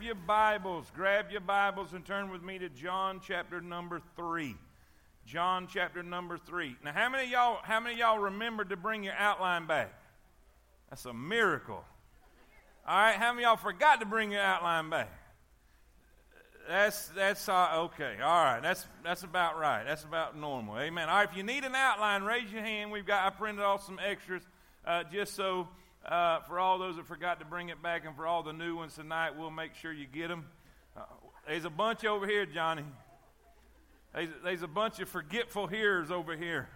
Grab your Bibles and turn with me to John chapter number 3. John chapter number 3. Now, how many of y'all remembered to bring your outline back? That's a miracle. All right, how many of y'all forgot to bring your outline back? That's okay. All right, that's about right. That's about normal. Amen. All right, if you need an outline, raise your hand. I printed off some extras just so for all those that forgot to bring it back, and for all the new ones tonight, we'll make sure you get them. There's a bunch over here, Johnny. There's a bunch of forgetful hearers over here.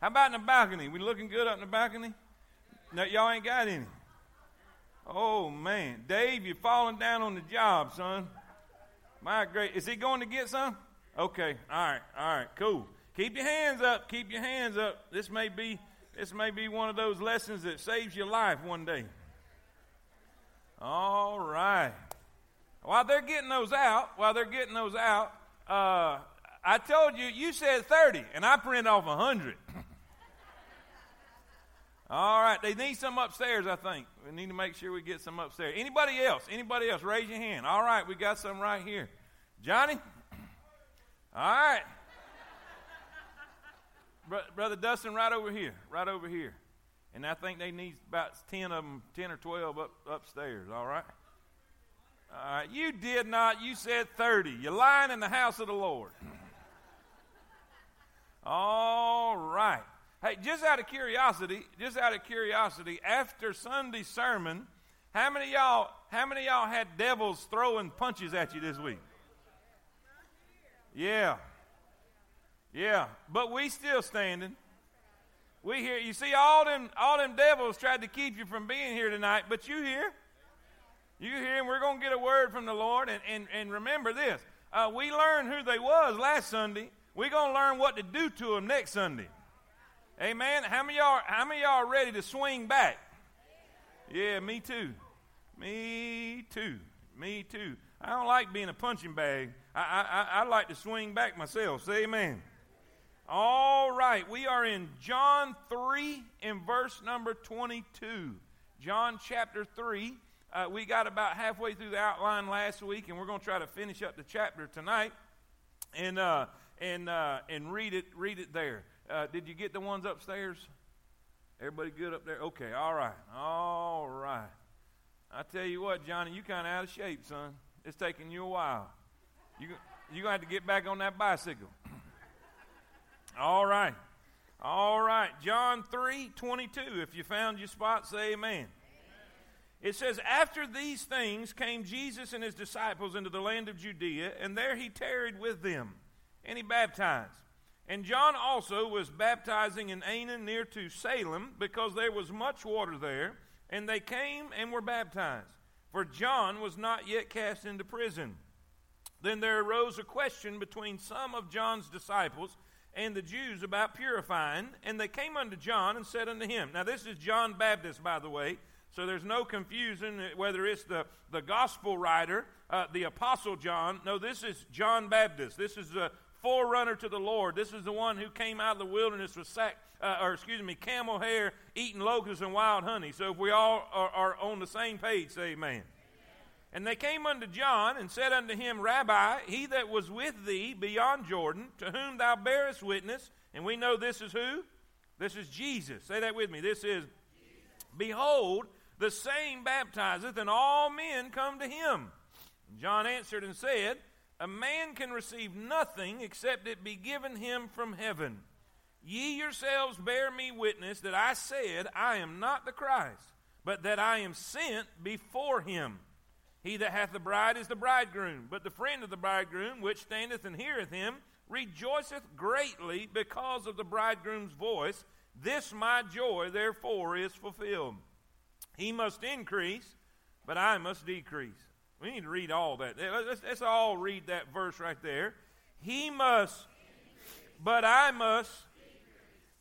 How about in the balcony? We looking good up in the balcony? No, y'all ain't got any. Oh, man. Dave, you're falling down on the job, son. My great. Is he going to get some? Okay. All right. Cool. Keep your hands up. This may be one of those lessons that saves your life one day. All right. While they're getting those out, I told you, you said 30, and I printed off 100. All right, they need some upstairs, I think. We need to make sure we get some upstairs. Anybody else, raise your hand. All right, we got some right here. Johnny? All right. Brother Dustin, right over here. And I think they need about 10 of them, 10 or 12 upstairs, all right? All right, you did not. You said 30. You're lying in the house of the Lord. All right. Hey, just out of curiosity, after Sunday sermon, how many of y'all had devils throwing punches at you this week? Yeah. But we still standing. We here. You see, all them devils tried to keep you from being here tonight, but you here. You here, and we're going to get a word from the Lord. And remember this: we learned who they was last Sunday. We're going to learn what to do to them next Sunday. Amen. How many of y'all are ready to swing back? Yeah, me too. I don't like being a punching bag. I like to swing back myself. Say amen. All right, we are in John 3 in verse number 22. John chapter 3. We got about halfway through the outline last week, and we're going to try to finish up the chapter tonight and read it there. Did you get the ones upstairs? Everybody good up there? Okay, all right. I tell you what, Johnny, you kind of out of shape, son. It's taking you a while. You're going to have to get back on that bicycle. All right. John 3:22. If you found your spot, say amen. It says, after these things came Jesus and his disciples into the land of Judea, and there he tarried with them, and he baptized. And John also was baptizing in Aenon near to Salem, because there was much water there, and they came and were baptized. For John was not yet cast into prison. Then there arose a question between some of John's disciples and the Jews about purifying, and they came unto John and said unto him, now this is John Baptist, by the way, so there's no confusion whether it's the gospel writer, the apostle John. No, this is John Baptist. This is the forerunner to the Lord. This is the one who came out of the wilderness with camel hair, eating locusts and wild honey. So if we all are on the same page, say amen. And they came unto John and said unto him, Rabbi, he that was with thee beyond Jordan, to whom thou bearest witness, and we know this is who? This is Jesus. Say that with me. This is, behold, the same baptizeth, and all men come to him. John answered and said, a man can receive nothing except it be given him from heaven. Ye yourselves bear me witness that I said, I am not the Christ, but that I am sent before him. He that hath the bride is the bridegroom, but the friend of the bridegroom, which standeth and heareth him, rejoiceth greatly because of the bridegroom's voice. This my joy, therefore, is fulfilled. He must increase, but I must decrease. We need to read all that. Let's all read that verse right there. He must, but I must.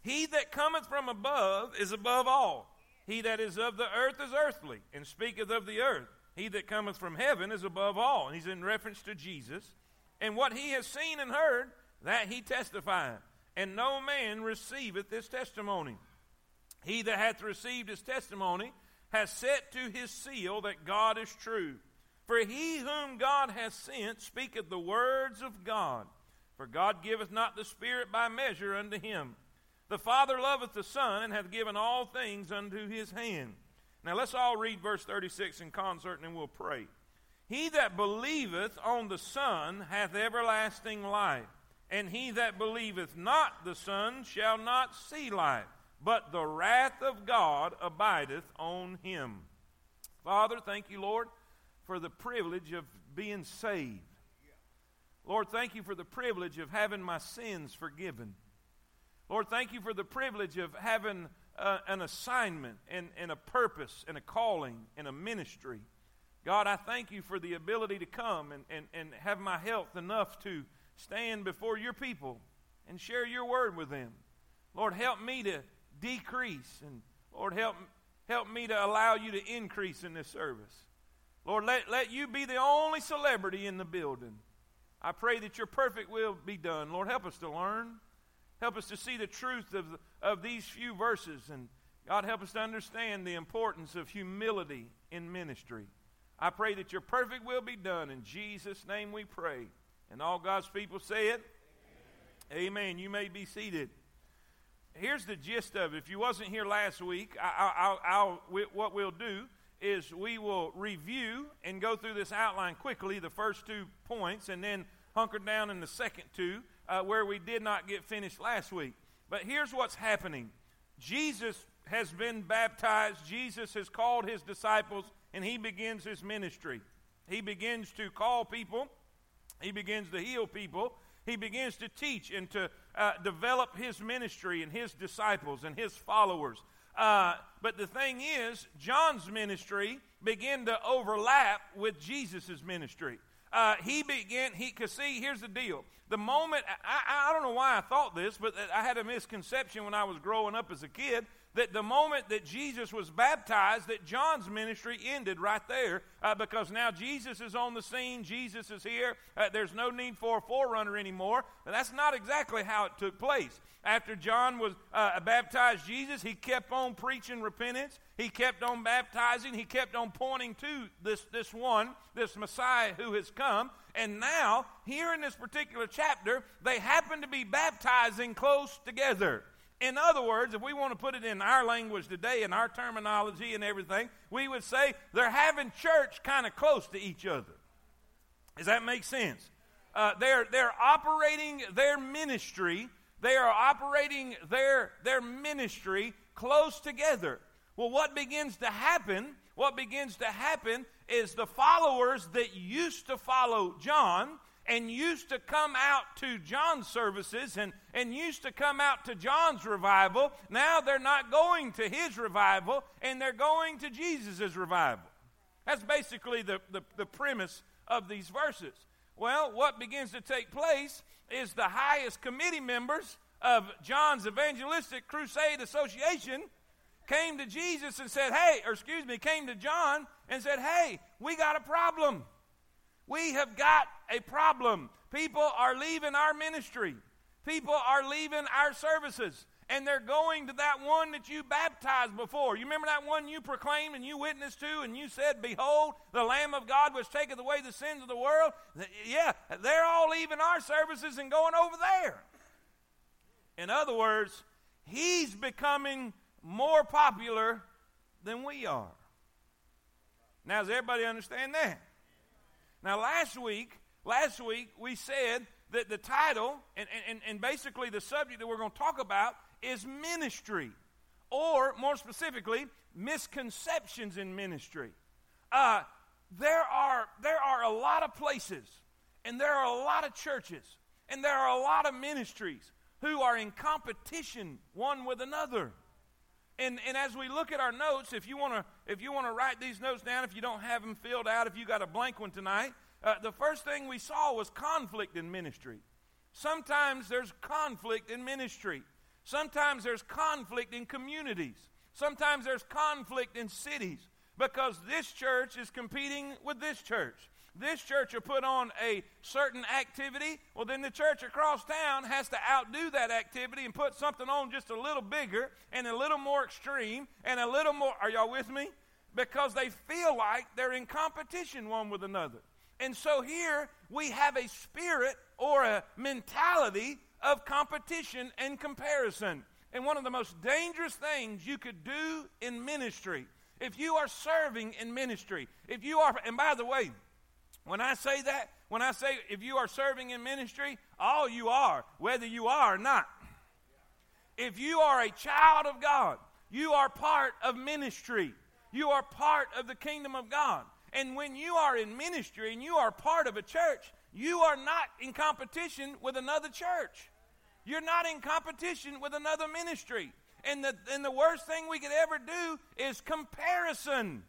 He that cometh from above is above all. He that is of the earth is earthly, and speaketh of the earth. He that cometh from heaven is above all. And he's in reference to Jesus. And what he has seen and heard, that he testifieth. And no man receiveth this testimony. He that hath received his testimony has set to his seal that God is true. For he whom God hath sent speaketh the words of God. For God giveth not the Spirit by measure unto him. The Father loveth the Son, and hath given all things unto his hand. Now let's all read verse 36 in concert, and then we'll pray. He that believeth on the Son hath everlasting life, and he that believeth not the Son shall not see life, but the wrath of God abideth on him. Father, thank you, Lord, for the privilege of being saved. Lord, thank you for the privilege of having my sins forgiven. Lord, thank you for the privilege of having an assignment and a purpose and a calling and a ministry. God, I thank you for the ability to come and have my health enough to stand before your people and share your word with them. Lord, help me to decrease, and Lord, help me to allow you to increase in this service. Lord, let you be the only celebrity in the building. I pray that your perfect will be done. Lord, help us to learn. Help us to see the truth of these few verses. And God, help us to understand the importance of humility in ministry. I pray that your perfect will be done. In Jesus' name we pray. And all God's people say it. Amen. Amen. You may be seated. Here's the gist of it. If you wasn't here last week, what we'll do is we will review and go through this outline quickly, the first 2 points, and then hunker down in the second two where we did not get finished last week. But here's what's happening. Jesus has been baptized. Jesus has called his disciples, and he begins his ministry. He begins to call people. He begins to heal people. He begins to teach and to develop his ministry and his disciples and his followers. But the thing is, John's ministry began to overlap with Jesus' ministry. Here's the deal. The moment, I don't know why I thought this, but I had a misconception when I was growing up as a kid, that the moment that Jesus was baptized, that John's ministry ended right there, because now Jesus is on the scene, Jesus is here, there's no need for a forerunner anymore. But that's not exactly how it took place. After John was baptized Jesus, he kept on preaching repentance, he kept on baptizing, he kept on pointing to this Messiah who has come. And now, here in this particular chapter, they happen to be baptizing close together. In other words, if we want to put it in our language today, in our terminology and everything, we would say they're having church kind of close to each other. Does that make sense? They're operating their ministry. They are operating their ministry close together. Well, what begins to happen is the followers that used to follow John and used to come out to John's services and used to come out to John's revival, now they're not going to his revival, and they're going to Jesus' revival. That's basically the premise of these verses. Well, what begins to take place is the highest committee members of John's Evangelistic Crusade Association came to John and said, "Hey, we got a problem. We have got a problem. People are leaving our ministry. People are leaving our services. And they're going to that one that you baptized before. You remember that one you proclaimed and you witnessed to and you said, 'Behold, the Lamb of God which taketh away the sins of the world'? Yeah, they're all leaving our services and going over there." In other words, he's becoming more popular than we are. Now, does everybody understand that? Now, last week we said that the title and basically the subject that we're going to talk about is ministry, or more specifically, misconceptions in ministry. There are a lot of places, and there are a lot of churches, and there are a lot of ministries who are in competition one with another. And as we look at our notes, if you want to write these notes down, if you don't have them filled out, if you got a blank one tonight, the first thing we saw was conflict in ministry. Sometimes there's conflict in ministry. Sometimes there's conflict in communities. Sometimes there's conflict in cities, because this church is competing with this church. This church will put on a certain activity, well, then the church across town has to outdo that activity and put something on just a little bigger and a little more extreme and a little more. Are y'all with me? because they feel like they're in competition one with another. And so here we have a spirit or a mentality of competition and comparison. And one of the most dangerous things you could do in ministry, if you are serving in ministry, if you are, and by the way, when I say that, when I say if you are serving in ministry, all you are, whether you are or not. If you are a child of God, you are part of ministry. You are part of the kingdom of God. And when you are in ministry and you are part of a church, you are not in competition with another church. You're not in competition with another ministry. And the worst thing we could ever do is comparison.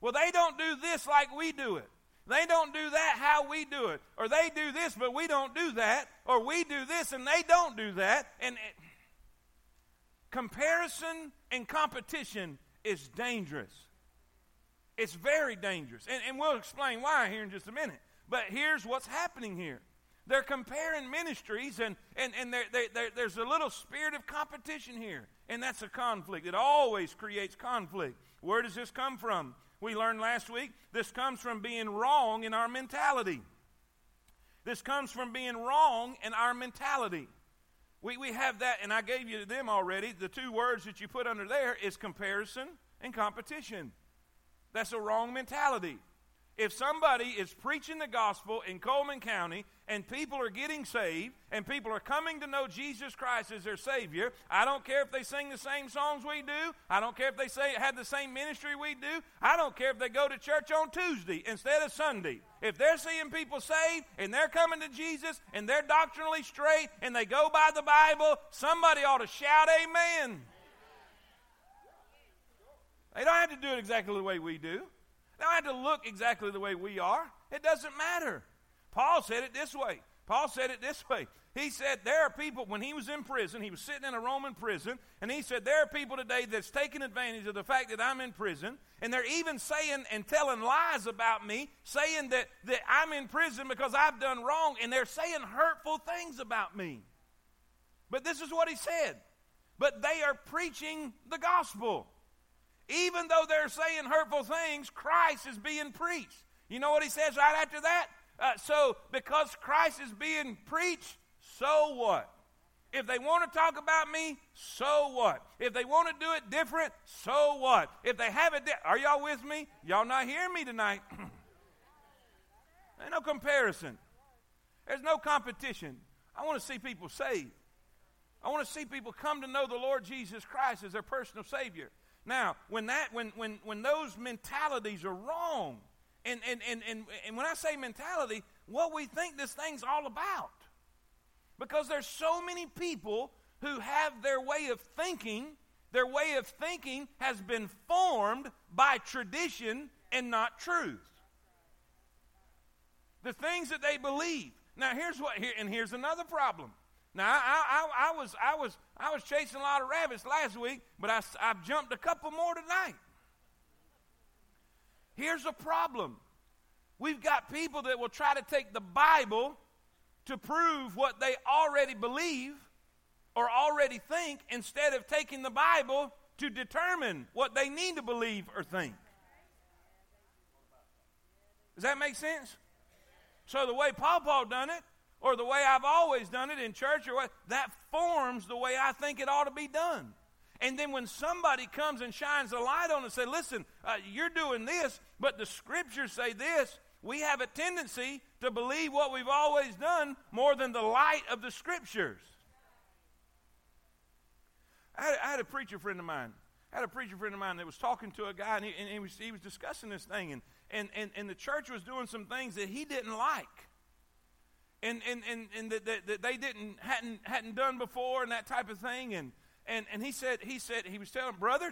Well, they don't do this like we do it. They don't do that how we do it. Or they do this, but we don't do that. Or we do this and they don't do that. And comparison and competition is dangerous. It's very dangerous. And we'll explain why here in just a minute. But here's what's happening here. They're comparing ministries, and there's a little spirit of competition here. And that's a conflict. It always creates conflict. Where does this come from? We learned last week, this comes from being wrong in our mentality. This comes from being wrong in our mentality. We have that, and I gave you them already. The two words that you put under there is comparison and competition. That's a wrong mentality. If somebody is preaching the gospel in Coleman County and people are getting saved and people are coming to know Jesus Christ as their Savior, I don't care if they sing the same songs we do. I don't care if they have the same ministry we do. I don't care if they go to church on Tuesday instead of Sunday. If they're seeing people saved and they're coming to Jesus and they're doctrinally straight and they go by the Bible, somebody ought to shout amen. They don't have to do it exactly the way we do. They don't have to look exactly the way we are. It doesn't matter. Paul said it this way. He said there are people, when he was in prison, he was sitting in a Roman prison, and he said there are people today that's taking advantage of the fact that I'm in prison, and they're even saying and telling lies about me, saying that I'm in prison because I've done wrong, and they're saying hurtful things about me. But this is what he said. But they are preaching the gospel. Even though they're saying hurtful things, Christ is being preached. You know what he says right after that? So because Christ is being preached, so what? If they want to talk about me, so what? If they want to do it different, so what? If they have it are y'all with me? Y'all not hearing me tonight? There's no comparison. There's no competition. I want to see people saved. I want to see people come to know the Lord Jesus Christ as their personal Savior. Now, when those mentalities are wrong, and when I say mentality, what we think this thing's all about. Because there's so many people who have their way of thinking. Their way of thinking has been formed by tradition and not truth. The things that they believe. Now, here's another problem. Now, I was chasing a lot of rabbits last week, but I've jumped a couple more tonight. Here's a problem. We've got people that will try to take the Bible to prove what they already believe or already think instead of taking the Bible to determine what they need to believe or think. Does that make sense? So the way Paul done it, or the way I've always done it in church, or what, that forms the way I think it ought to be done. And then when somebody comes and shines a light on it and says, listen, you're doing this, but the scriptures say this, we have a tendency to believe what we've always done more than the light of the scriptures. I had a preacher friend of mine. That was talking to a guy, and he was discussing this thing, and the church was doing some things that he didn't like. And that they hadn't done before, and that type of thing. And he said he was telling, brother,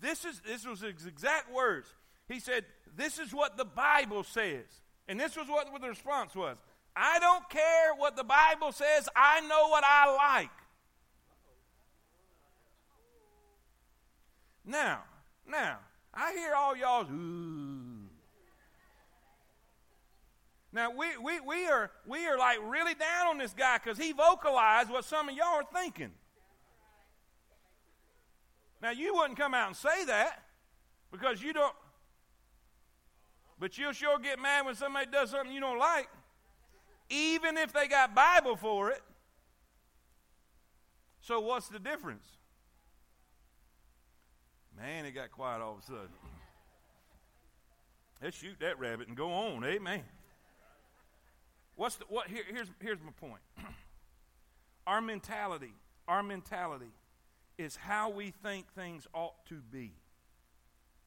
this was his exact words. He said, this is what the Bible says, and this was what the response was. I don't care what the Bible says. I know what I like. Now I hear all y'all's ooh. Now, we are like really down on this guy because he vocalized what some of y'all are thinking. Now, you wouldn't come out and say that, Because you don't, but you'll sure get mad when somebody does something you don't like, even if they got Bible for it. So what's the difference? Man, it got quiet all of a sudden. Let's shoot that rabbit and go on, amen. Here's my point. Our mentality is how we think things ought to be.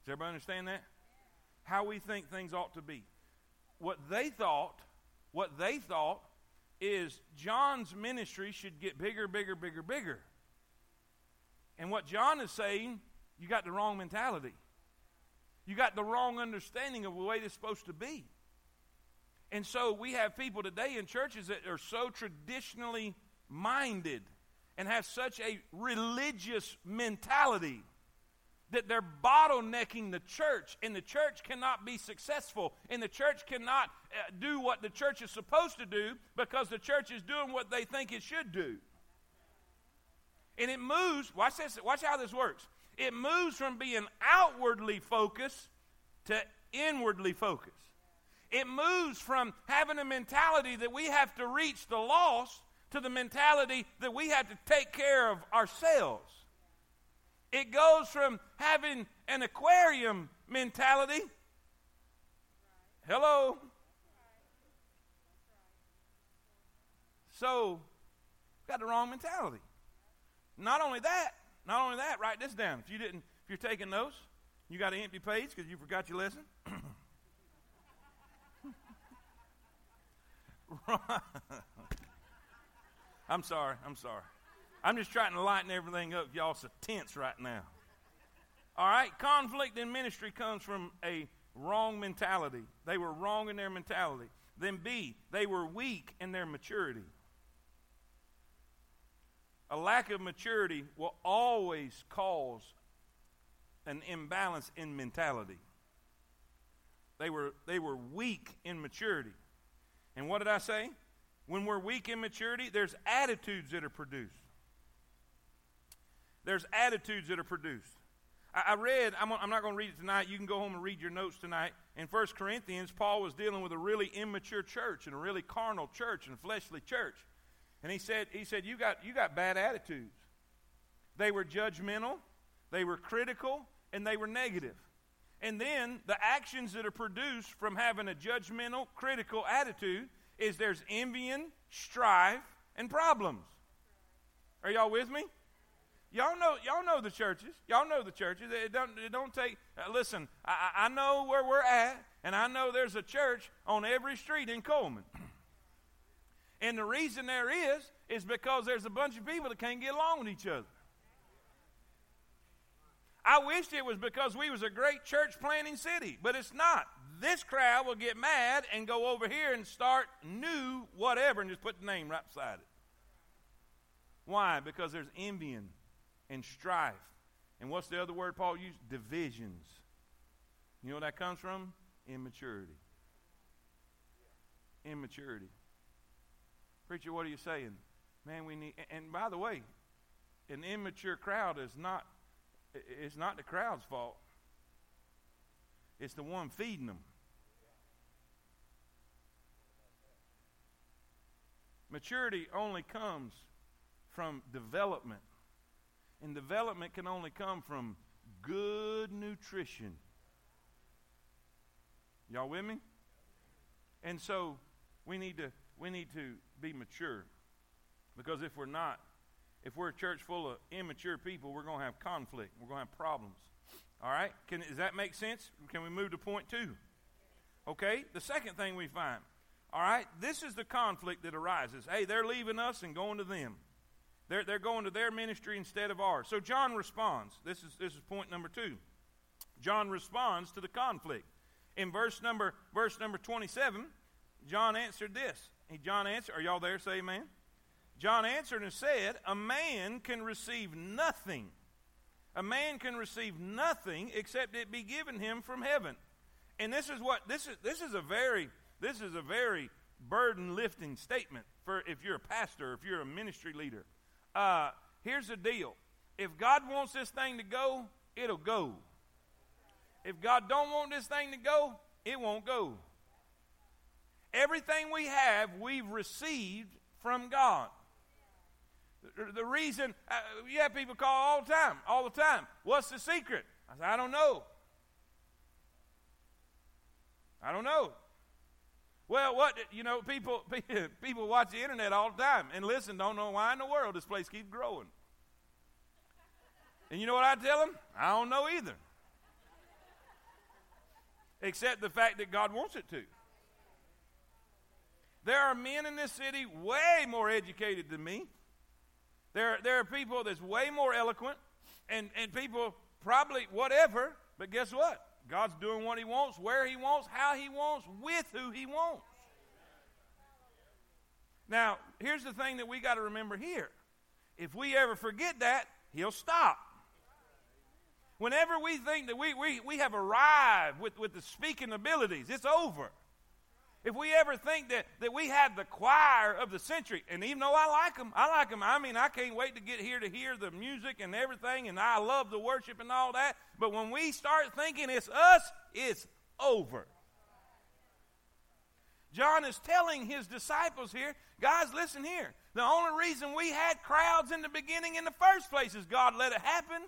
Does everybody understand that? How we think things ought to be. What they thought is John's ministry should get bigger, bigger, bigger, bigger. And what John is saying, you got the wrong mentality. You got the wrong understanding of the way it's supposed to be. And so we have people today in churches that are so traditionally minded and have such a religious mentality that they're bottlenecking the church, and the church cannot be successful, and the church cannot do what the church is supposed to do because the church is doing what they think it should do. And it moves, watch this, watch how this works. It moves from being outwardly focused to inwardly focused. It moves from having a mentality that we have to reach the lost to the mentality that we have to take care of ourselves. It goes from having an aquarium mentality. Hello. So, got the wrong mentality. Not only that, write this down. If you're taking notes, you got an empty page because you forgot your lesson. I'm sorry. I'm just trying to lighten everything up. Y'all so tense right now. All right, conflict in ministry comes from a wrong mentality. They were wrong in their mentality. Then B, they were weak in their maturity. A lack of maturity will always cause an imbalance in mentality. They were weak in maturity. And what did I say? When we're weak in maturity, there's attitudes that are produced. I'm not going to read it tonight. You can go home and read your notes tonight. In 1 Corinthians, Paul was dealing with a really immature church and a really carnal church and a fleshly church. And he said, you got bad attitudes. They were judgmental, they were critical, and they were negative. And then the actions that are produced from having a judgmental, critical attitude is there's envying, strife, and problems. Are y'all with me? Y'all know the churches. It don't take, listen, I know where we're at, and I know there's a church on every street in Coleman. And the reason there is because there's a bunch of people that can't get along with each other. I wished it was because we was a great church planting city, but it's not. This crowd will get mad and go over here and start new whatever and just put the name right beside it. Why? Because there's envying and strife. And what's the other word Paul used? Divisions. You know where that comes from? Immaturity. Preacher, what are you saying? Man, we need, and by the way, an immature crowd is not the crowd's fault. It's the one feeding them. Maturity only comes from development. And development can only come from good nutrition. Y'all with me? And so we need to be mature. Because if we're not, if we're a church full of immature people, we're going to have conflict. We're going to have problems. All right? Does that make sense? Can we move to point 2? Okay? The second thing we find. All right? This is the conflict that arises. Hey, they're leaving us and going to them. They're going to their ministry instead of ours. So John responds. This is point number 2. John responds to the conflict. In verse number 27, John answered this. Are y'all there? Say amen. John answered and said, A man can receive nothing except it be given him from heaven. And this is a very burden lifting statement for if you're a pastor, if you're a ministry leader. Here's the deal. If God wants this thing to go, it'll go. If God don't want this thing to go, it won't go. Everything we have, we've received from God. The reason, you have people call all the time, what's the secret? I said, I don't know. Well, people watch the internet all the time and listen, don't know why in the world this place keeps growing. And you know what I tell them? I don't know either. Except the fact that God wants it to. There are men in this city way more educated than me. There are people that's way more eloquent and people probably whatever, but guess what? God's doing what he wants, where he wants, how he wants, with who he wants. Now, here's the thing that we got to remember here. If we ever forget that, he'll stop. Whenever we think that we have arrived with the speaking abilities, it's over. If we ever think that we have the choir of the century, and even though I like them, I mean, I can't wait to get here to hear the music and everything, and I love the worship and all that, but when we start thinking it's us, it's over. John is telling his disciples here, guys, listen here. The only reason we had crowds in the beginning in the first place is God let it happen.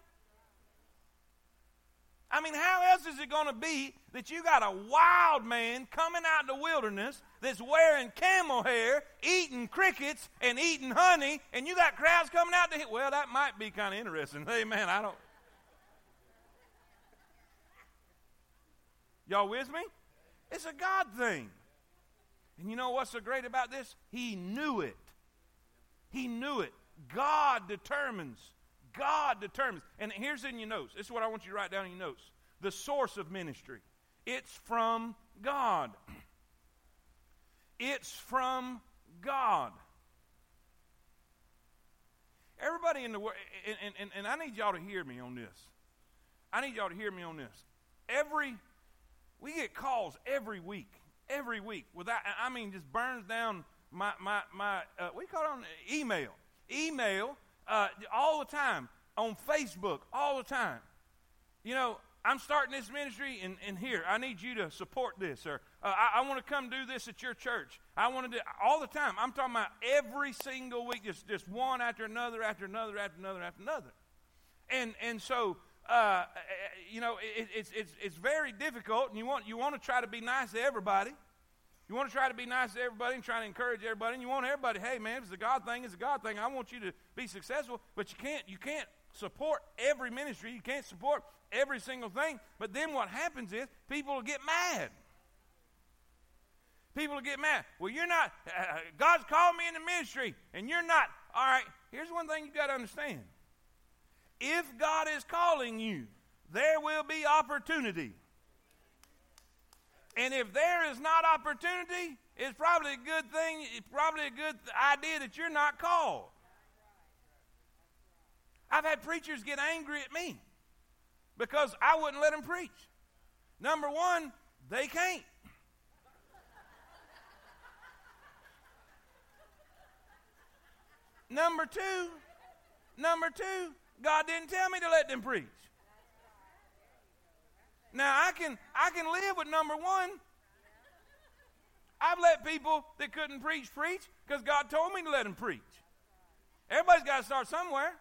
I mean, how else is it going to be that you got a wild man coming out in the wilderness that's wearing camel hair, eating crickets, and eating honey, and you got crowds coming out to hit? Well, that might be kind of interesting. Hey, man, I don't. Y'all with me? It's a God thing. And you know what's so great about this? He knew it. God determines. And here's in your notes. This is what I want you to write down in your notes. The source of ministry. It's from God. It's from God. Everybody in the world, and I need y'all to hear me on this. We get calls every week. Without, I mean, just burns down my we call it on email. All the time, on Facebook, all the time. You know, I'm starting this ministry, and here, I need you to support this, or I want to come do this at your church. I want to do all the time. I'm talking about every single week, just one after another. And so, you know, it's very difficult, and you want to try to be nice to everybody. You want to try to be nice to everybody and try to encourage everybody, and you want everybody, hey, man, it's a God thing. I want you to be successful, but you can't support every ministry. You can't support every single thing. But then what happens is people will get mad. Well, you're not, God's called me into ministry, and you're not. All right, here's one thing you got to understand. If God is calling you, there will be opportunity. And if there is not opportunity, it's probably a good thing, it's probably a good idea that you're not called. I've had preachers get angry at me because I wouldn't let them preach. Number one, they can't. Number two, God didn't tell me to let them preach. Now, I can live with number one. I've let people that couldn't preach because God told me to let them preach. Everybody's got to start somewhere.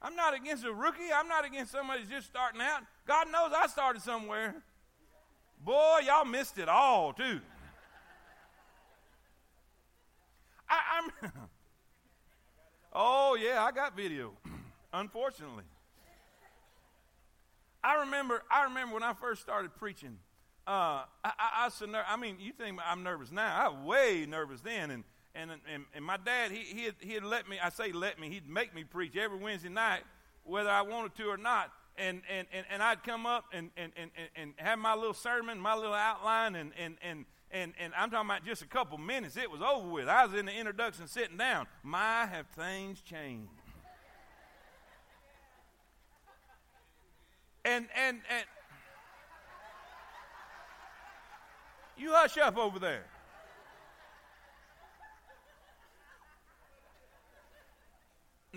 I'm not against a rookie. I'm not against somebody who's just starting out. God knows I started somewhere. Boy, y'all missed it all, too. I'm oh, yeah, I got video, unfortunately. I remember when I first started preaching, I mean, you think I'm nervous now. I was way nervous then, and my dad, he had let me, I say let me, he'd make me preach every Wednesday night, whether I wanted to or not, and I'd come up and have my little sermon, my little outline, and I'm talking about just a couple minutes, it was over with. I was in the introduction sitting down. My, have things changed. And you hush up over there.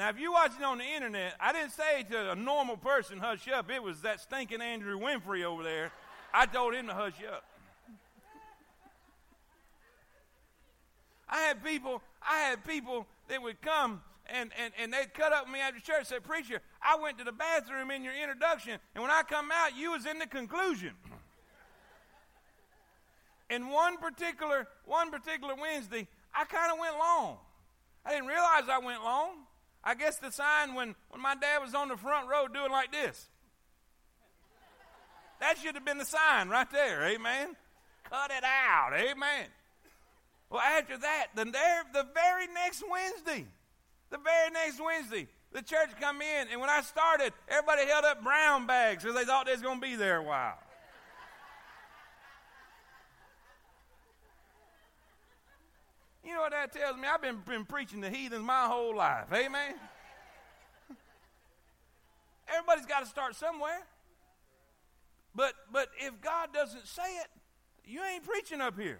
Now, if you're watching on the internet, I didn't say to a normal person, hush up. It was that stinking Andrew Winfrey over there. I told him to hush up. I had people that would come and they'd cut up with me after church and say, preacher, I went to the bathroom in your introduction, and when I come out, you was in the conclusion. And one particular Wednesday, I kind of went long. I didn't realize I went long. I guess the sign when my dad was on the front row doing like this. That should have been the sign right there, amen? Cut it out, amen? Well, after that, the very next Wednesday, the church come in, and when I started, everybody held up brown bags because they thought they was going to be there a while. You know what that tells me? I've been preaching to heathens my whole life. Amen? Everybody's got to start somewhere. But if God doesn't say it, you ain't preaching up here.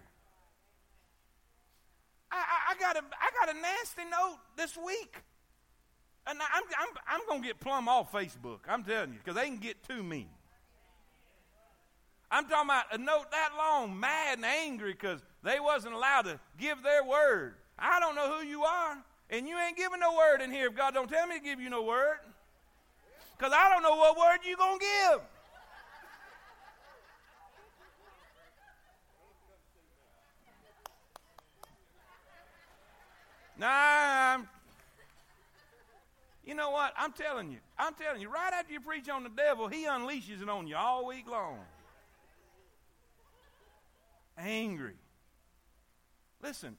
I got a nasty note this week. And I'm going to get plumb off Facebook. I'm telling you, because they can get too mean. I'm talking about a note that long, mad and angry because they wasn't allowed to give their word. I don't know who you are, and you ain't giving no word in here if God don't tell me to give you no word, because I don't know what word you're going to give. You know what? I'm telling you, right after you preach on the devil, he unleashes it on you all week long. Angry. Listen,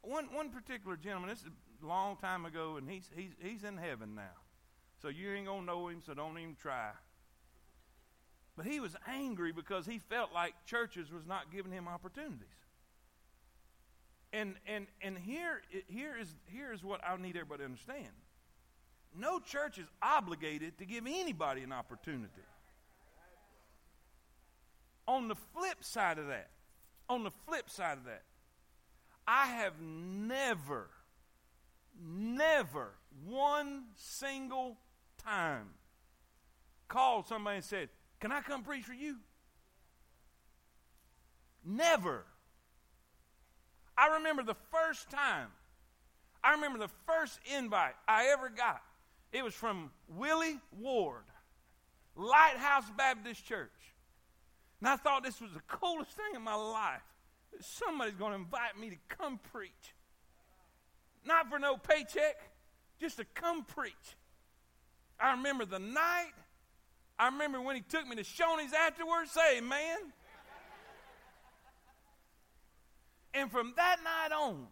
one particular gentleman, this is a long time ago, and he's in heaven now. So you ain't going to know him, so don't even try. But he was angry because he felt like churches was not giving him opportunities. And here is what I need everybody to understand. No church is obligated to give anybody an opportunity. On the flip side of that, I have never one single time called somebody and said, can I come preach for you? Never. I remember the first invite I ever got. It was from Willie Ward, Lighthouse Baptist Church. And I thought this was the coolest thing in my life. Somebody's going to invite me to come preach. Not for no paycheck, just to come preach. I remember the night. I remember when he took me to Shoney's afterwards. Say amen. And from that night on,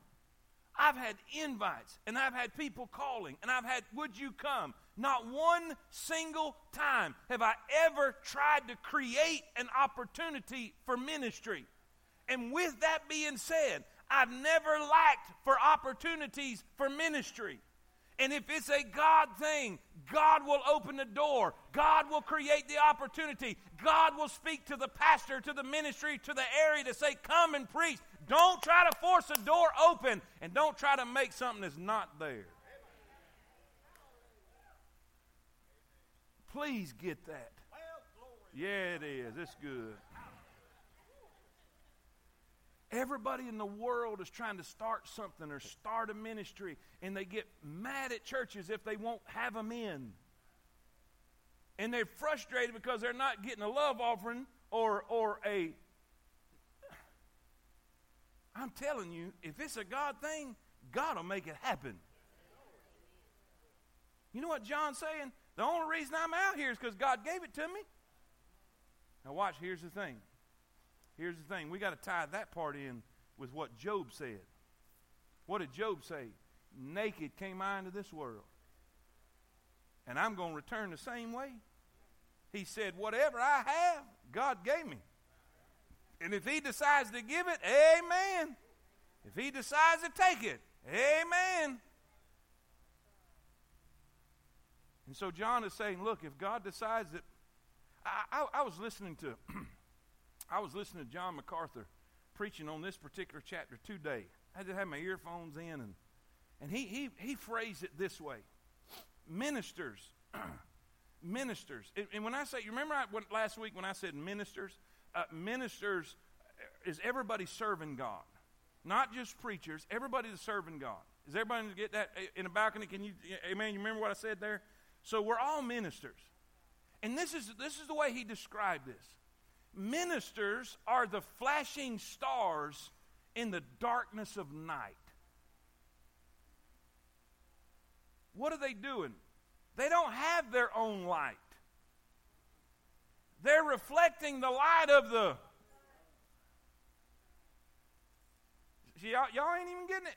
I've had invites, and I've had people calling, and I've had, would you come? Not one single time have I ever tried to create an opportunity for ministry. And with that being said, I've never lacked for opportunities for ministry. And if it's a God thing, God will open the door. God will create the opportunity. God will speak to the pastor, to the ministry, to the area to say, come and preach. Don't try to force a door open, and don't try to make something that's not there. Please get that. Yeah, it is. It's good. Everybody in the world is trying to start something or start a ministry, and they get mad at churches if they won't have them in. And they're frustrated because they're not getting a love offering or a... I'm telling you, if it's a God thing, God will make it happen. You know what John's saying? The only reason I'm out here is because God gave it to me. Now watch, here's the thing. Here's the thing. We got to tie that part in with what Job said. What did Job say? Naked came I into this world, and I'm going to return the same way. He said, whatever I have, God gave me. And if he decides to give it, amen. If he decides to take it, amen. And so John is saying, look, if God decides that... I was listening to John MacArthur preaching on this particular chapter today. I just had my earphones in, and he phrased it this way. ministers. Ministers. And when I say, you remember last week when I said ministers? Ministers is everybody serving God. Not just preachers, everybody's serving God. Is everybody going to get that in the balcony? Can you, amen, you remember what I said there? So we're all ministers. And this is the way he described this. Ministers are the flashing stars in the darkness of night. What are they doing? They don't have their own light. They're reflecting the light of the... Y'all ain't even getting it.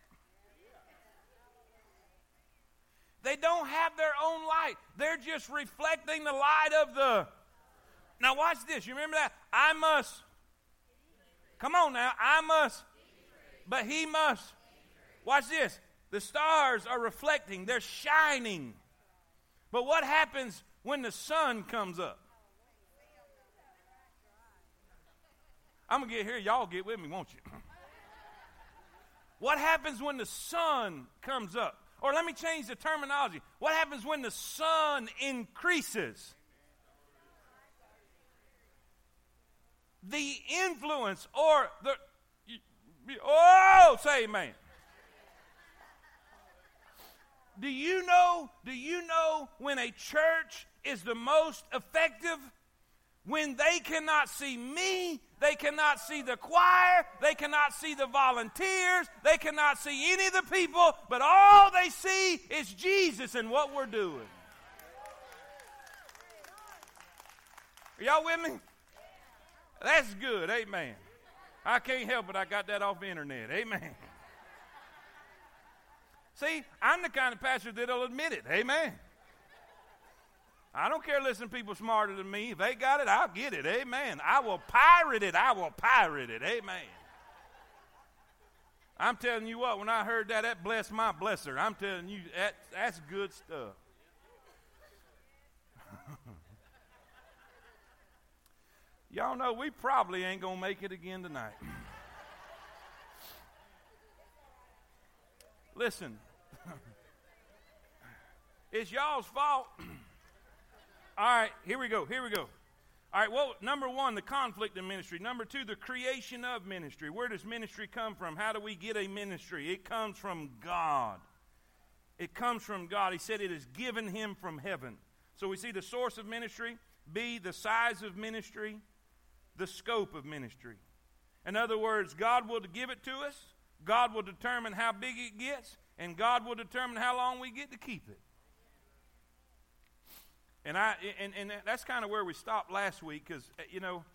They don't have their own light. They're just reflecting the light of the... Now watch this. You remember that? I must... Come on now. I must... But he must... Watch this. The stars are reflecting. They're shining. But what happens when the sun comes up? I'm going to get here. Y'all get with me, won't you? What happens when the sun comes up? Or let me change the terminology. What happens when the sun increases? The influence or the... Oh, say amen. Do you know when a church is the most effective? When they cannot see me, they cannot see the choir, they cannot see the volunteers, they cannot see any of the people, but all they see is Jesus and what we're doing. Are y'all with me? That's good, amen. I can't help it, I got that off the internet, amen. See, I'm the kind of pastor that'll admit it. Amen. I don't care. Listen, people smarter than me. If they got it, I'll get it. Amen. I will pirate it. I will pirate it. Amen. I'm telling you what, when I heard that, that blessed my blesser. I'm telling you, that's good stuff. Y'all know we probably ain't going to make it again tonight. Listen, it's y'all's fault. All right, here we go. All right, well, number one, the conflict in ministry. Number two, the creation of ministry. Where does ministry come from? How do we get a ministry? It comes from God. It comes from God. He said it is given him from heaven. So we see the source of ministry. B, the size of ministry, the scope of ministry. In other words, God will give it to us. God will determine how big it gets, and God will determine how long we get to keep it. And that's kind of where we stopped last week because, you know,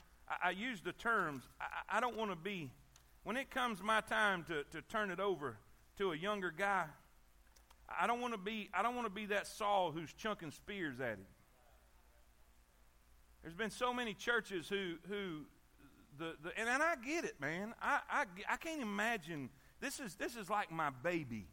I used the terms. I don't want to be, when it comes my time to turn it over to a younger guy, I don't want to be that Saul who's chunking spears at him. There's been so many churches who and I get it, man. I can't imagine. This is like my baby.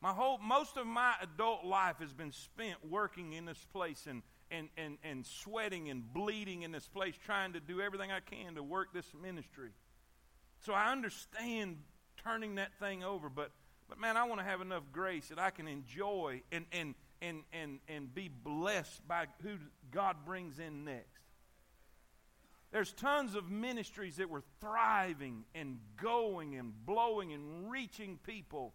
Most of my adult life has been spent working in this place and sweating and bleeding in this place, trying to do everything I can to work this ministry. So I understand turning that thing over, but man, I want to have enough grace that I can enjoy and be blessed by who God brings in next. There's tons of ministries that were thriving and going and blowing and reaching people.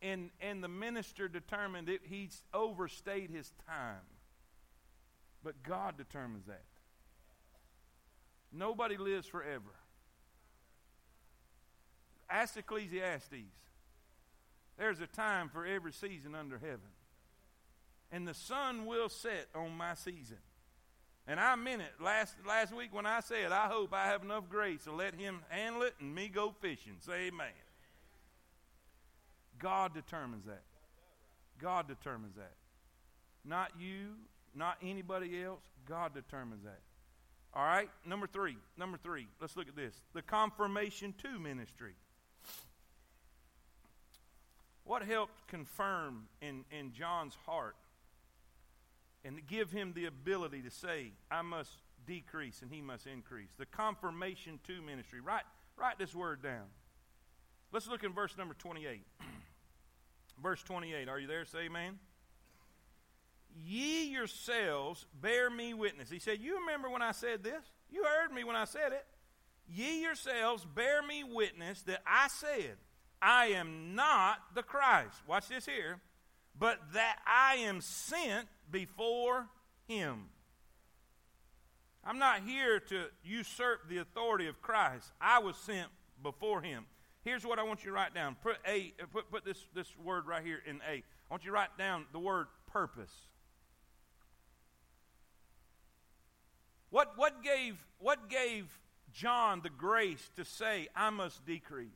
And the minister determined that he overstayed his time. But God determines that. Nobody lives forever. Ask Ecclesiastes. There's a time for every season under heaven. And the sun will set on my season. And I meant it. Last week when I said, I hope I have enough grace to let him handle it and me go fishing. Say amen. God determines that. God determines that. Not you, not anybody else. God determines that. All right? Number three. Let's look at this. The confirmation to ministry. What helped confirm in John's heart and to give him the ability to say, I must decrease and he must increase. The confirmation to ministry. Write this word down. Let's look in verse number 28. Verse 28. Are you there? Say amen. ye yourselves bear me witness. He said, you remember when I said this? You heard me when I said it. Ye yourselves bear me witness that I said, I am not the Christ. Watch this here. But that I am sent before him. I'm not here to usurp the authority of Christ. I was sent before him. Here's what I want you to write down. Put this word right here in A. I want you to write down the word purpose. What gave John the grace to say, I must decrease?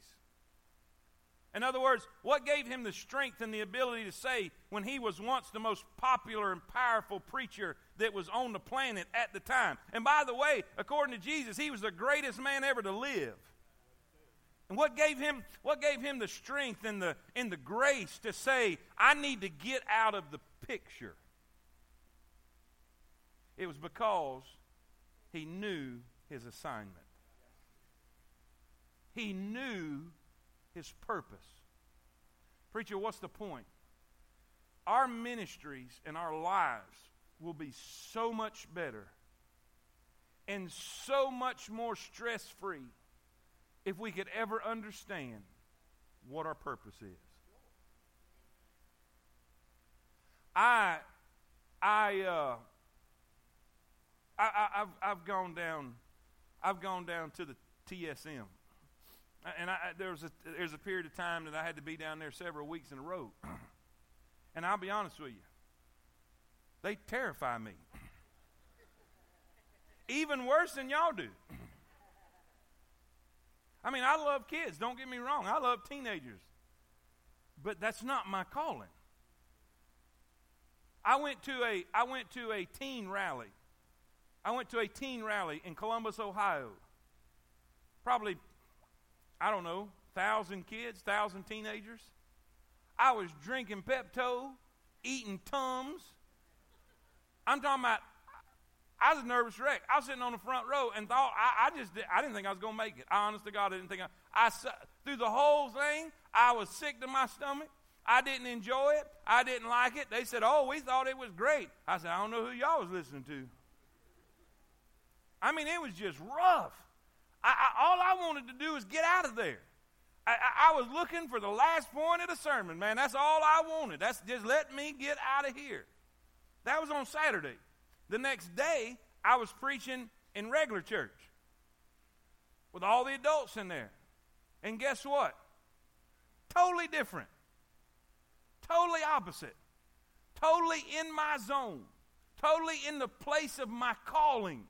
In other words, what gave him the strength and the ability to say, when he was once the most popular and powerful preacher that was on the planet at the time? And by the way, according to Jesus, he was the greatest man ever to live. And what gave him the strength and the grace to say, I need to get out of the picture? It was because he knew his assignment. He knew his purpose. Preacher, what's the point? Our ministries and our lives will be so much better and so much more stress-free if we could ever understand what our purpose is. I've gone down to the TSM. And there's a period of time that I had to be down there several weeks in a row. And I'll be honest with you, they terrify me. Even worse than y'all do. I mean, I love kids, don't get me wrong. I love teenagers. But that's not my calling. I went to a teen rally. I went to a teen rally in Columbus, Ohio. Probably, I don't know, 1,000 kids, 1,000 teenagers. I was drinking Pepto, eating Tums. I'm talking about, I was a nervous wreck. I was sitting on the front row and thought, I didn't think I was going to make it. Honest to God, I didn't think I through the whole thing, I was sick to my stomach. I didn't enjoy it. I didn't like it. They said, oh, we thought it was great. I said, I don't know who y'all was listening to. I mean, it was just rough. All I wanted to do was get out of there. I was looking for the last point of the sermon, man. That's all I wanted. That's just let me get out of here. That was on Saturday. The next day, I was preaching in regular church with all the adults in there. And guess what? Totally different. Totally opposite. Totally in my zone. Totally in the place of my calling.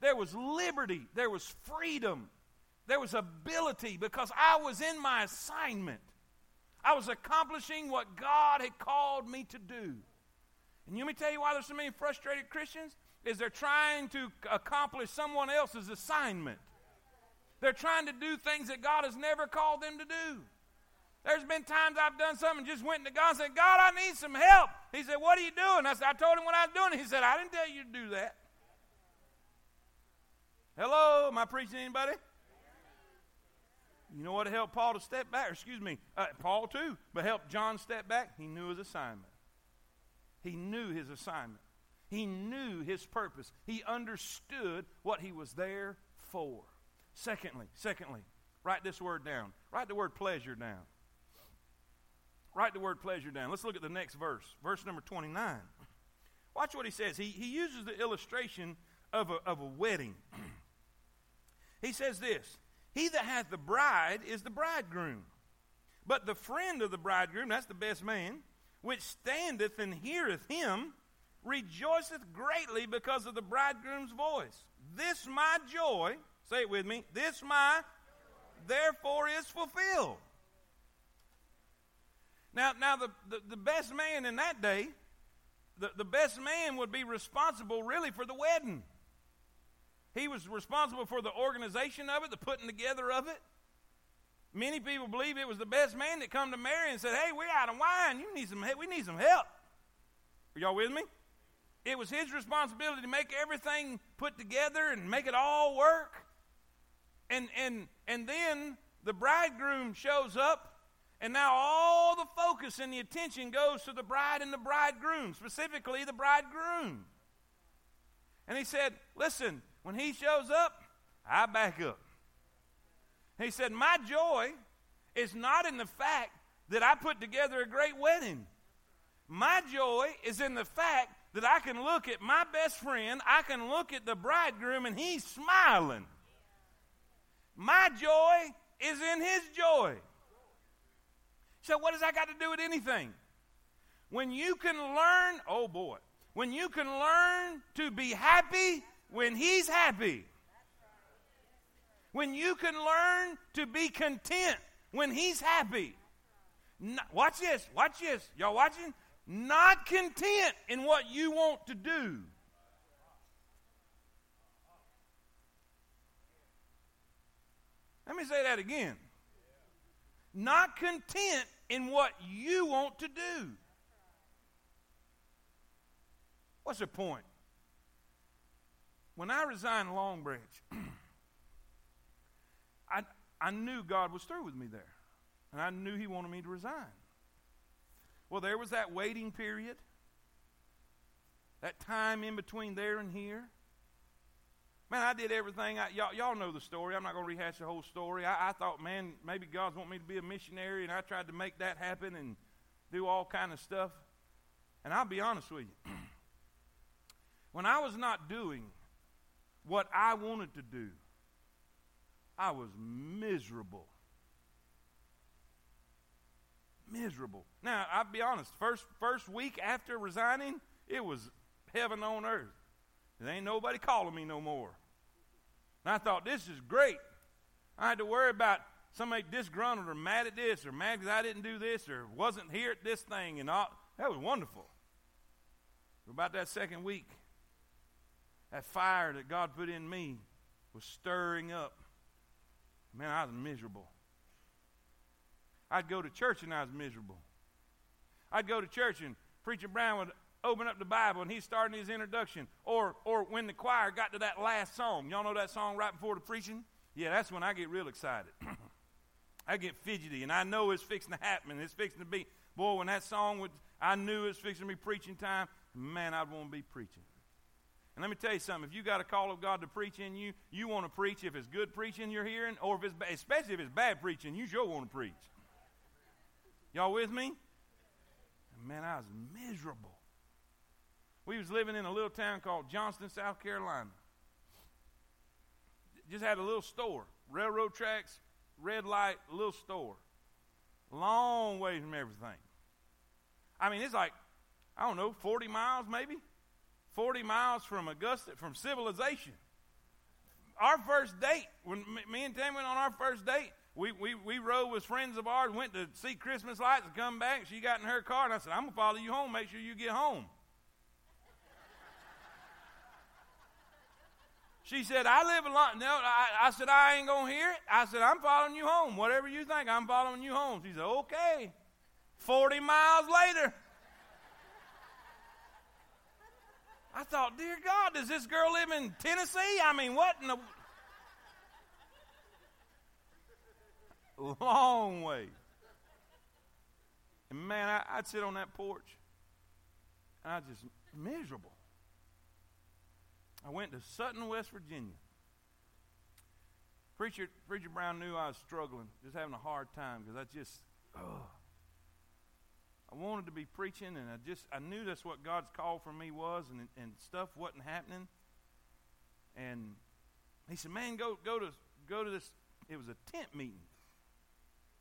There was liberty. There was freedom. There was ability because I was in my assignment. I was accomplishing what God had called me to do. And let me tell you why there's so many frustrated Christians is they're trying to accomplish someone else's assignment. They're trying to do things that God has never called them to do. There's been times I've done something and just went to God and said, God, I need some help. He said, what are you doing? I said, I told him what I was doing. He said, I didn't tell you to do that. Hello, am I preaching to anybody? You know what helped Paul to step back? Paul too, but helped John step back? He knew his assignment. He knew his assignment. He knew his purpose. He understood what he was there for. Secondly, write this word down. Write the word pleasure down. Write the word pleasure down. Let's look at the next verse, verse number 29. Watch what he says. He uses the illustration of a wedding. He says this, he that hath the bride is the bridegroom, but the friend of the bridegroom, that's the best man, which standeth and heareth him, rejoiceth greatly because of the bridegroom's voice. This my joy, say it with me, this my therefore is fulfilled. Now the best man in that day, the best man would be responsible really for the wedding. He was responsible for the organization of it, the putting together of it. Many people believe it was the best man that come to Mary and said, hey, we're out of wine. We need some help. Are y'all with me? It was his responsibility to make everything put together and make it all work. And then the bridegroom shows up And now all the focus and the attention goes to the bride and the bridegroom, specifically the bridegroom. And he said, listen, when he shows up, I back up. He said, my joy is not in the fact that I put together a great wedding. My joy is in the fact that I can look at my best friend, I can look at the bridegroom, and he's smiling. My joy is in his joy. So what does that got to do with anything? When you can learn, oh boy, when you can learn to be happy when he's happy. When you can learn to be content when he's happy. Watch this, y'all watching? Not content in what you want to do. Let me say that again. Not content in what you want to do. What's the point? When I resigned Long Branch, I knew God was through with me there. And I knew he wanted me to resign. Well, there was that waiting period, that time in between there and here. Man, I did everything. Y'all know the story. I'm not going to rehash the whole story. I thought, man, maybe God's want me to be a missionary, and I tried to make that happen and do all kind of stuff. And I'll be honest with you. When I was not doing what I wanted to do, I was miserable. Miserable. Now, I'll be honest, first week after resigning, it was heaven on earth. There ain't nobody calling me no more. And I thought, this is great. I had to worry about somebody disgruntled or mad at this or mad because I didn't do this or wasn't here at this thing and all. That was wonderful. But about that second week, that fire that God put in me was stirring up. Man, I was miserable. I'd go to church and I was miserable. I'd go to church and Preacher Brown would open up the Bible and he's starting his introduction. Or when the choir got to that last song. Y'all know that song right before the preaching? Yeah, that's when I get real excited. I get fidgety and I know it's fixing to happen. It's fixing to be. Boy, when that song, I knew it was fixing to be preaching time. Man, I'd want to be preaching. And let me tell you something. If you got a call of God to preach in you, you want to preach if it's good preaching you're hearing, or if it's especially if it's bad preaching, you sure want to preach. Y'all with me? Man, I was miserable. We was living in a little town called Johnston, South Carolina. Just had a little store. Railroad tracks, red light, little store. Long way from everything. I mean, it's like, I don't know, 40 miles maybe? 40 miles from Augusta, from civilization. Our first date, when me and Tim went on our first date, we rode with friends of ours, went to see Christmas lights and come back. She got in her car, and I said, I'm going to follow you home, make sure you get home. She said, I live a lot. No, I said, I ain't going to hear it. I said, I'm following you home. Whatever you think, I'm following you home. She said, okay. 40 miles later. I thought, dear God, does this girl live in Tennessee? I mean, what in the... Long way. And man, I'd sit on that porch and I was just miserable. I went to Sutton, West Virginia. Preacher Brown knew I was struggling, just having a hard time because I wanted to be preaching and I knew that's what God's call for me was and stuff wasn't happening. And he said, man, go to this. It was a tent meeting.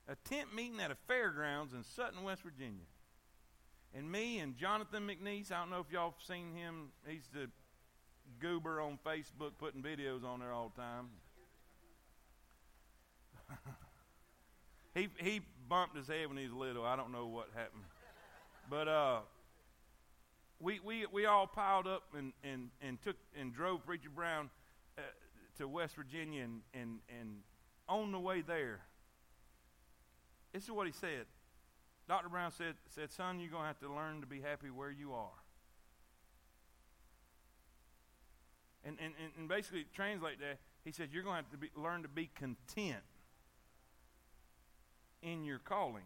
A tent meeting at a fairgrounds in Sutton, West Virginia. And me and Jonathan McNeese, I don't know if y'all have seen him. He's the goober on Facebook putting videos on there all the time. He bumped his head when he was little. I don't know what happened. But we all piled up and drove Preacher Brown to West Virginia and on the way there, this is what he said. Dr. Brown said, son, you're going to have to learn to be happy where you are. And basically translate that, he said, you're going to have to learn to be content in your calling.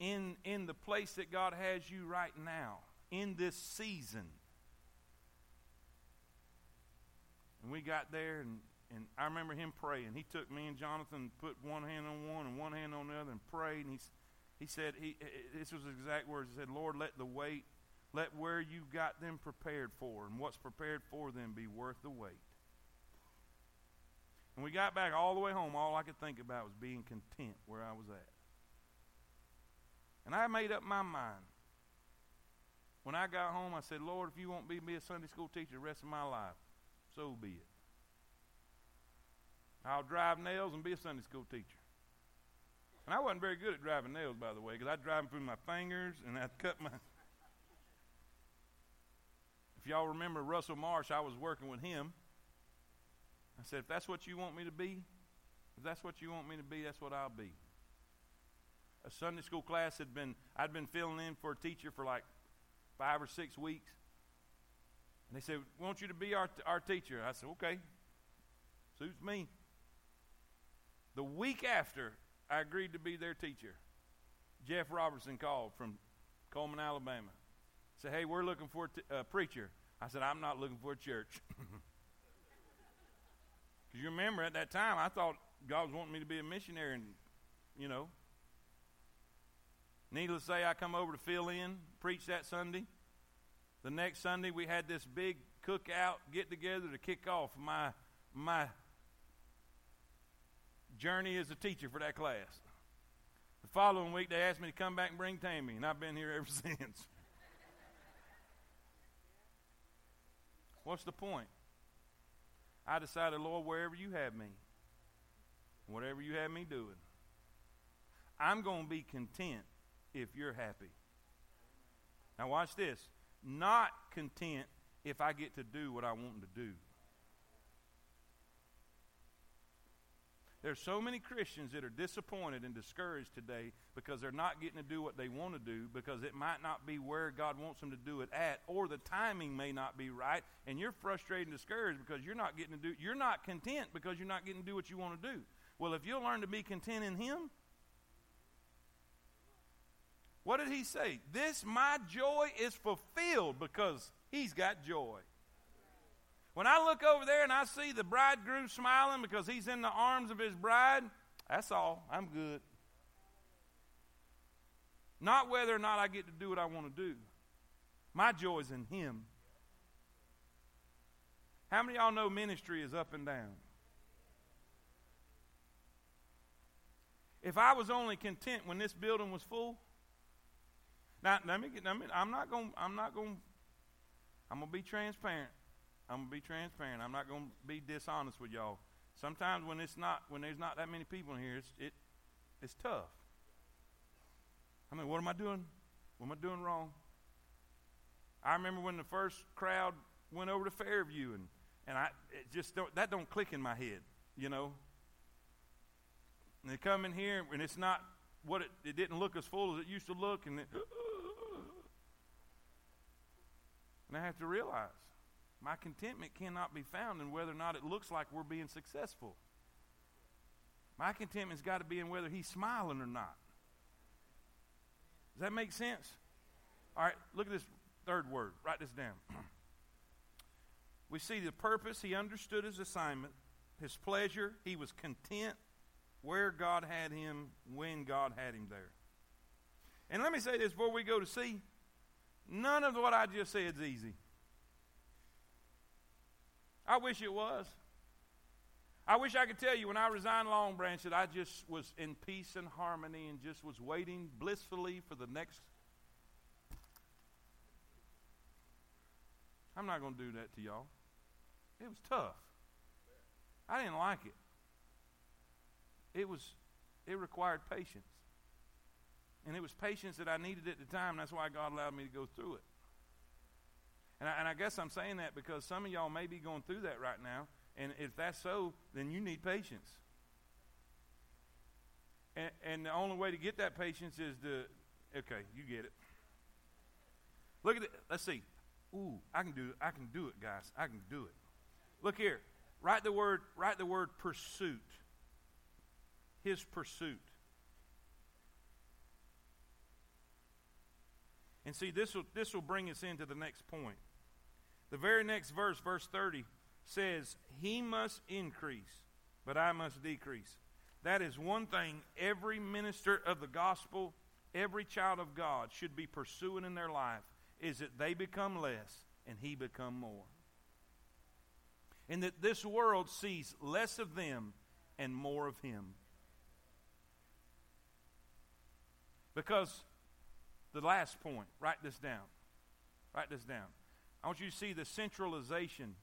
in the place that God has you right now, in this season. And we got there, and I remember him praying. He took me and Jonathan, put one hand on one and one hand on the other, and prayed. And he said, this was his exact words. He said, Lord, let the wait, let where you got them prepared for, and what's prepared for them be worth the wait. And we got back all the way home. All I could think about was being content where I was at. And I made up my mind. When I got home, I said, Lord, if you won't be me a Sunday school teacher the rest of my life, so be it. I'll drive nails and be a Sunday school teacher. And I wasn't very good at driving nails, by the way, because I'd drive them through my fingers and I'd cut my... If y'all remember Russell Marsh, I was working with him. I said, if that's what you want me to be, if that's what you want me to be, that's what I'll be. A Sunday school class I'd been filling in for a teacher for like 5 or 6 weeks. And they said, we want you to be our teacher. I said, okay, suits me. The week after I agreed to be their teacher, Jeff Robertson called from Coleman, Alabama. Said, hey, we're looking for a preacher. I said, I'm not looking for a church. Because you remember at that time I thought God was wanting me to be a missionary, and, you know. Needless to say, I come over to fill in, preach that Sunday. The next Sunday, we had this big cookout get-together to kick off my journey as a teacher for that class. The following week, they asked me to come back and bring Tammy, and I've been here ever since. What's the point? I decided, Lord, wherever you have me, whatever you have me doing, I'm going to be content if you're happy. Now watch this. Not content if I get to do what I want to do. There's so many Christians that are disappointed and discouraged today because they're not getting to do what they want to do, because it might not be where God wants them to do it at, or the timing may not be right, and you're frustrated and discouraged because you're not content because you're not getting to do what you want to do. Well, if you'll learn to be content in Him, what did he say? This, my joy is fulfilled, because he's got joy. When I look over there and I see the bridegroom smiling because he's in the arms of his bride, that's all. I'm good. Not whether or not I get to do what I want to do. My joy is in him. How many of y'all know ministry is up and down? If I was only content when this building was full... Now, I'm going to be transparent. I'm not going to be dishonest with y'all. Sometimes when there's not that many people in here, it's tough. I mean, what am I doing? What am I doing wrong? I remember when the first crowd went over to Fairview, that don't click in my head, you know. And they come in here, and it's not what it didn't look as full as it used to look, And I have to realize my contentment cannot be found in whether or not it looks like we're being successful. My contentment's got to be in whether he's smiling or not. Does that make sense? All right, look at this third word. Write this down. We see the purpose. He understood his assignment, his pleasure. He was content where God had him, when God had him there. And let me say this before we go to see. None of what I just said is easy. I wish it was. I wish I could tell you when I resigned Long Branch that I just was in peace and harmony and just was waiting blissfully for the next. I'm not going to do that to y'all. It was tough. I didn't like it. It required patience. And it was patience that I needed at the time, and that's why God allowed me to go through it. And I guess I'm saying that because some of y'all may be going through that right now, and if that's so, then you need patience. And the only way to get that patience is okay, you get it. Look at it. Let's see. Ooh, I can do it, guys. I can do it. Look here. Write the word pursuit. His pursuit. And see, this will bring us into the next point. The very next verse, verse 30, says, "He must increase, but I must decrease." That is one thing every minister of the gospel, every child of God should be pursuing in their life, is that they become less and he become more. And that this world sees less of them and more of him. Because the last point, write this down. Write this down. I want you to see the centralization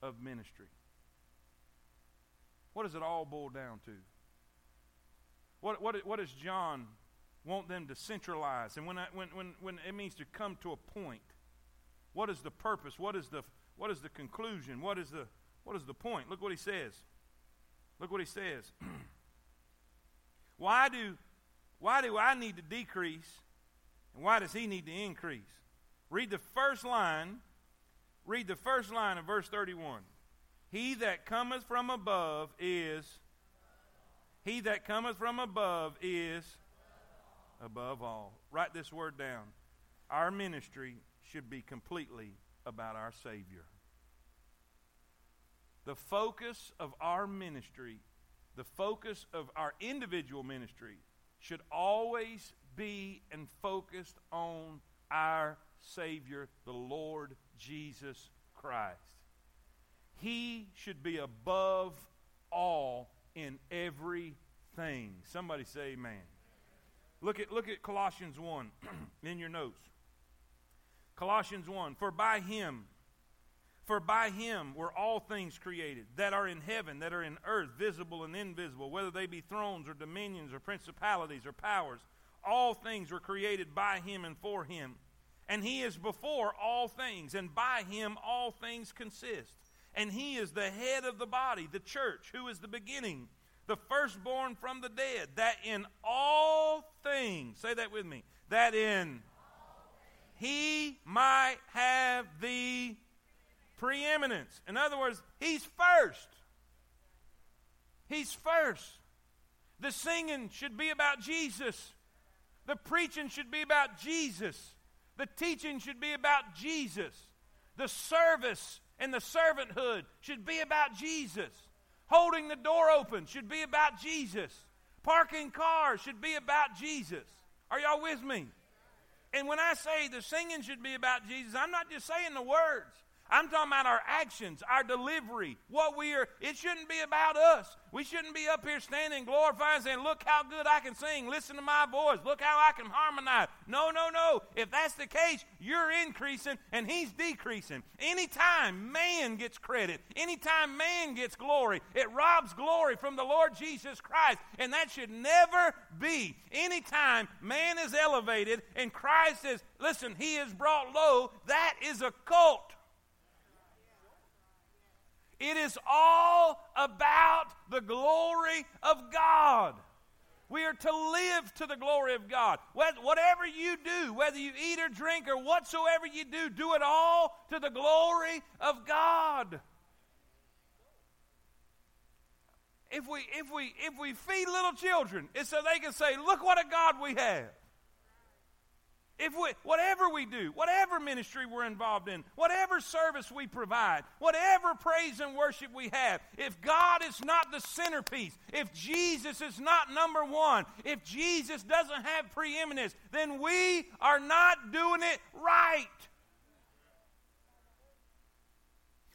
of ministry. What does it all boil down to? What does John want them to centralize? And when it means to come to a point, what is the purpose? What is the conclusion? What is the point? Look what he says. Look what he says. Why do I need to decrease, and why does he need to increase? Read the first line of verse 31. He that cometh from above is above all. Write this word down. Our ministry should be completely about our Savior. The focus of our ministry, the focus of our individual ministry, should always be and focused on our Savior, the Lord Jesus Christ. He should be above all in everything. Somebody say amen. Look at Colossians 1 in your notes. Colossians 1, for by him were all things created, that are in heaven, that are in earth, visible and invisible, whether they be thrones or dominions or principalities or powers. All things were created by him and for him. And he is before all things, and by him all things consist. And he is the head of the body, the church, who is the beginning, the firstborn from the dead, that in all things, say that with me, that in he might have the preeminence. In other words, he's first. He's first. The singing should be about Jesus. The preaching should be about Jesus. The teaching should be about Jesus. The service and the servanthood should be about Jesus. Holding the door open should be about Jesus. Parking cars should be about Jesus. Are y'all with me? And when I say the singing should be about Jesus, I'm not just saying the words. I'm talking about our actions, our delivery, what we are. It shouldn't be about us. We shouldn't be up here standing, glorifying, saying, "Look how good I can sing. Listen to my voice. Look how I can harmonize." No, no, no. If that's the case, you're increasing and he's decreasing. Anytime man gets credit, anytime man gets glory, it robs glory from the Lord Jesus Christ, and that should never be. Anytime man is elevated and Christ says, "Listen, he is brought low," that is a cult. It is all about the glory of God. We are to live to the glory of God. Whatever you do, whether you eat or drink or whatsoever you do, do it all to the glory of God. If we feed little children, it's so they can say, "Look what a God we have." Whatever we do, whatever ministry we're involved in, whatever service we provide, whatever praise and worship we have, if God is not the centerpiece, if Jesus is not number one, if Jesus doesn't have preeminence, then we are not doing it right.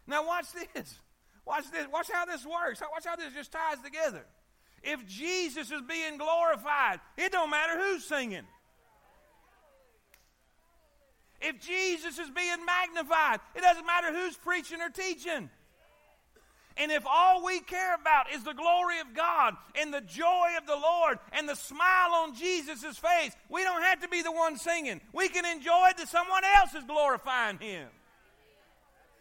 Now watch this. Watch this. Watch how this works. Watch how this just ties together. If Jesus is being glorified, it don't matter who's singing. If Jesus is being magnified, it doesn't matter who's preaching or teaching. And if all we care about is the glory of God and the joy of the Lord and the smile on Jesus' face, we don't have to be the one singing. We can enjoy that someone else is glorifying him.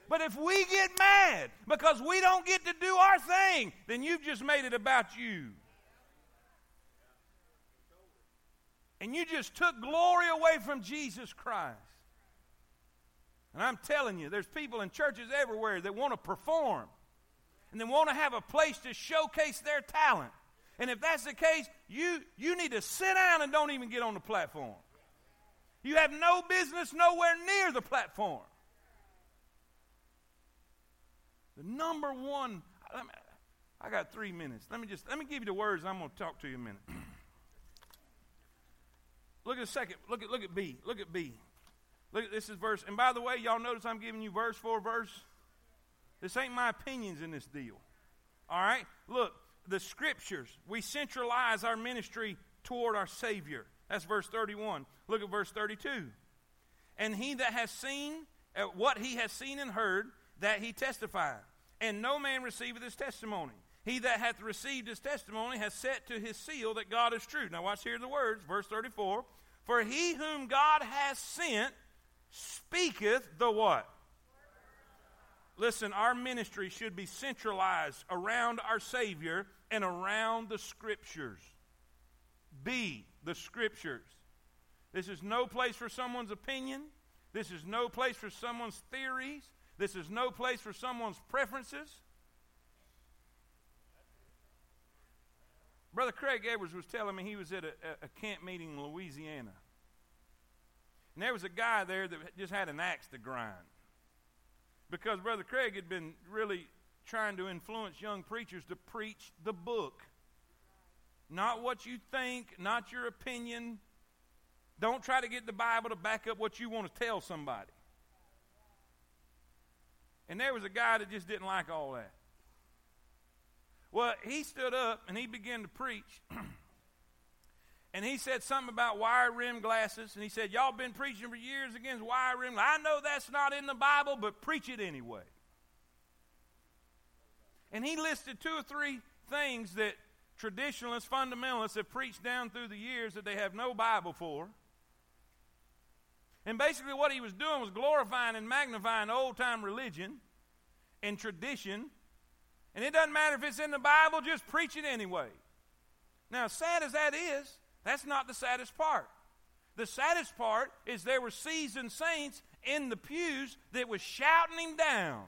But if we get mad because we don't get to do our thing, then you've just made it about you. And you just took glory away from Jesus Christ. And I'm telling you, there's people in churches everywhere that want to perform and they want to have a place to showcase their talent. And if that's the case, you need to sit down and don't even get on the platform. You have no business nowhere near the platform. The number one, I got 3 minutes. Let me give you the words, and I'm going to talk to you a minute. Look at a second. Look at B. Look at B. Look at this is verse. And by the way, y'all notice I'm giving you verse for verse. This ain't my opinions in this deal. All right? Look, the scriptures, we centralize our ministry toward our Savior. That's verse 31. Look at verse 32. And he that has seen what he has seen and heard, that he testified. And no man receiveth his testimony. He that hath received his testimony hath set to his seal that God is true. Now watch here the words, verse 34. For he whom God has sent speaketh the what? Listen, our ministry should be centralized around our Savior and around the Scriptures. B, the Scriptures. This is no place for someone's opinion. This is no place for someone's theories. This is no place for someone's preferences. Brother Craig Edwards was telling me he was at a camp meeting in Louisiana. And there was a guy there that just had an axe to grind. Because Brother Craig had been really trying to influence young preachers to preach the book. Not what you think, not your opinion. Don't try to get the Bible to back up what you want to tell somebody. And there was a guy that just didn't like all that. Well, he stood up and he began to preach. And he said something about wire rim glasses. And he said, y'all been preaching for years against wire rim. I know that's not in the Bible, but preach it anyway. And he listed two or three things that traditionalists, fundamentalists have preached down through the years that they have no Bible for. And basically what he was doing was glorifying and magnifying old-time religion and tradition. And it doesn't matter if it's in the Bible, just preach it anyway. Now, as sad as that is, that's not the saddest part. The saddest part is there were seasoned saints in the pews that was shouting him down.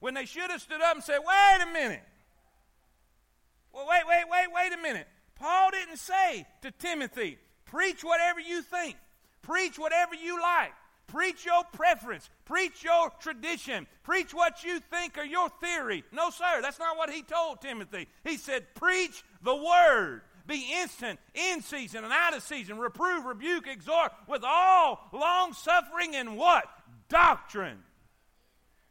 When they should have stood up and said, wait a minute. Well, wait a minute. Paul didn't say to Timothy, preach whatever you think. Preach whatever you like. Preach your preference. Preach your tradition. Preach what you think or your theory. No, sir, that's not what he told Timothy. He said, preach the word. Be instant, in season and out of season. Reprove, rebuke, exhort with all long-suffering and what? Doctrine.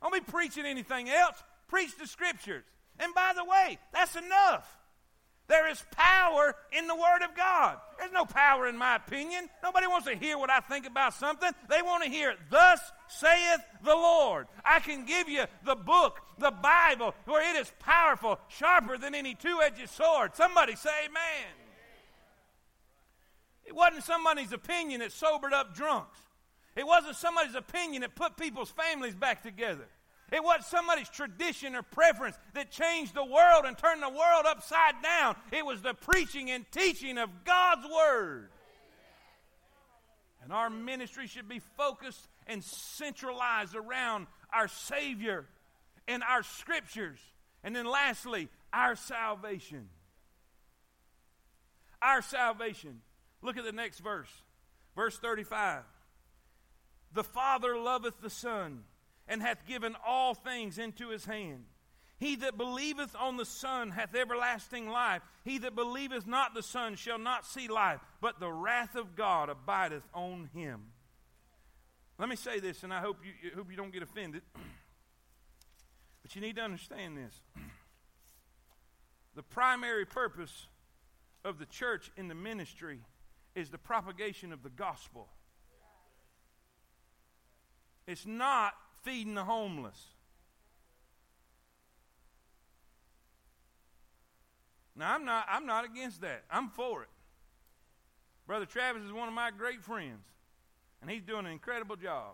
Don't be preaching anything else. Preach the Scriptures. And by the way, that's enough. There is power in the Word of God. There's no power in my opinion. Nobody wants to hear what I think about something. They want to hear, thus saith the Lord. I can give you the book, the Bible, where it is powerful, sharper than any two-edged sword. Somebody say amen. It wasn't somebody's opinion that sobered up drunks. It wasn't somebody's opinion that put people's families back together. It wasn't somebody's tradition or preference that changed the world and turned the world upside down. It was the preaching and teaching of God's Word. And our ministry should be focused and centralized around our Savior and our Scriptures. And then lastly, our salvation. Our salvation. Look at the next verse. Verse 35. The Father loveth the Son, and hath given all things into his hand. He that believeth on the Son hath everlasting life. He that believeth not the Son shall not see life, but the wrath of God abideth on him. Let me say this, and I hope you don't get offended. But you need to understand this. The primary purpose of the church in the ministry is the propagation of the gospel. It's not feeding the homeless. Now, I'm not against that. I'm for it. Brother Travis is one of my great friends, and he's doing an incredible job.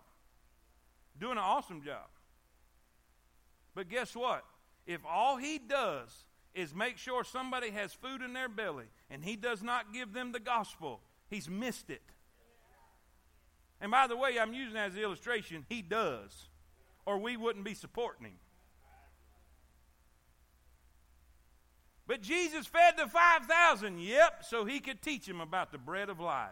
Doing an awesome job. But guess what? If all he does is make sure somebody has food in their belly, and he does not give them the gospel, he's missed it. And by the way, I'm using that as an illustration. He does. Or we wouldn't be supporting him. But Jesus fed the 5,000, so he could teach them about the bread of life.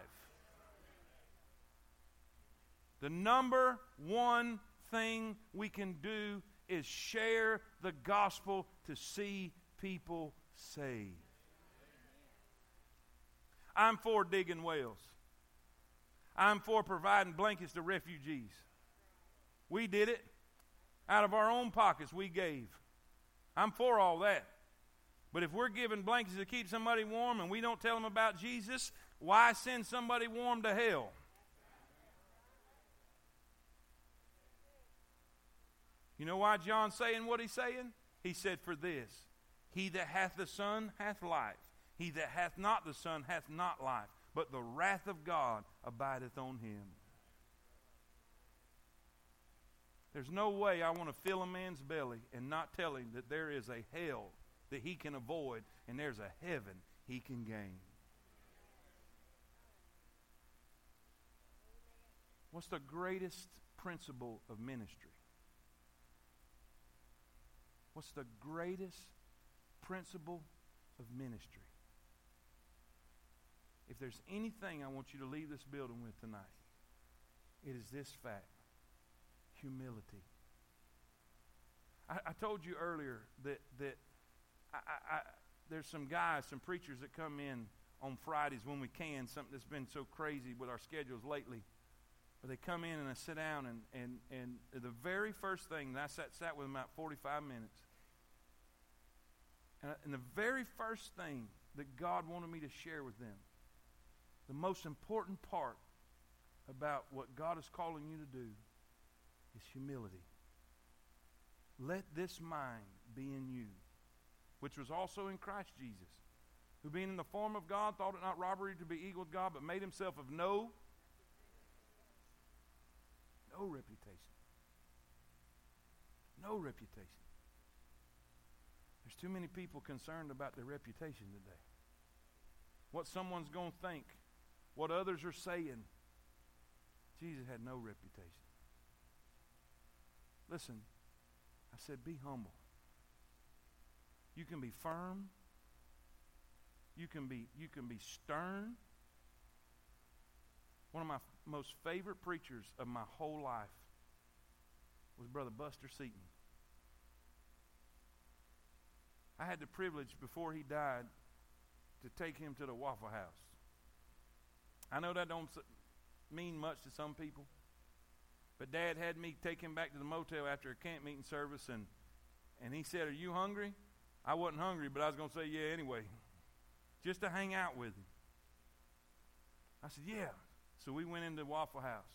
The number one thing we can do is share the gospel to see people saved. I'm for digging wells. I'm for providing blankets to refugees. We did it. Out of our own pockets, we gave. I'm for all that. But if we're giving blankets to keep somebody warm and we don't tell them about Jesus, why send somebody warm to hell? You know why John's saying what he's saying? He said, for this, he that hath the Son hath life. He that hath not the Son hath not life, but the wrath of God abideth on him. There's no way I want to fill a man's belly and not tell him that there is a hell that he can avoid and there's a heaven he can gain. What's the greatest principle of ministry? What's the greatest principle of ministry? If there's anything I want you to leave this building with tonight, it is this fact: humility. I told you earlier that there's some guys, some preachers that come in on Fridays when we can, something that's been so crazy with our schedules lately. But they come in and I sit down, and the very first thing, and I sat with them about 45 minutes, and the very first thing that God wanted me to share with them, the most important part about what God is calling you to do is humility. Let this mind be in you, which was also in Christ Jesus, who being in the form of God thought it not robbery to be equal to God, but made himself of no reputation. There's too many people concerned about their reputation today. What someone's going to think, what others are saying. Jesus had no reputation. Listen, I said be humble. You can be firm. You can be stern. One of my most favorite preachers of my whole life was Brother Buster Seaton. I had the privilege before he died to take him to the Waffle House. I know that don't mean much to some people, but Dad had me take him back to the motel after a camp meeting service, and he said, "Are you hungry?" I wasn't hungry, but I was going to say, "Yeah, anyway," just to hang out with him. I said, "Yeah." So we went into Waffle House.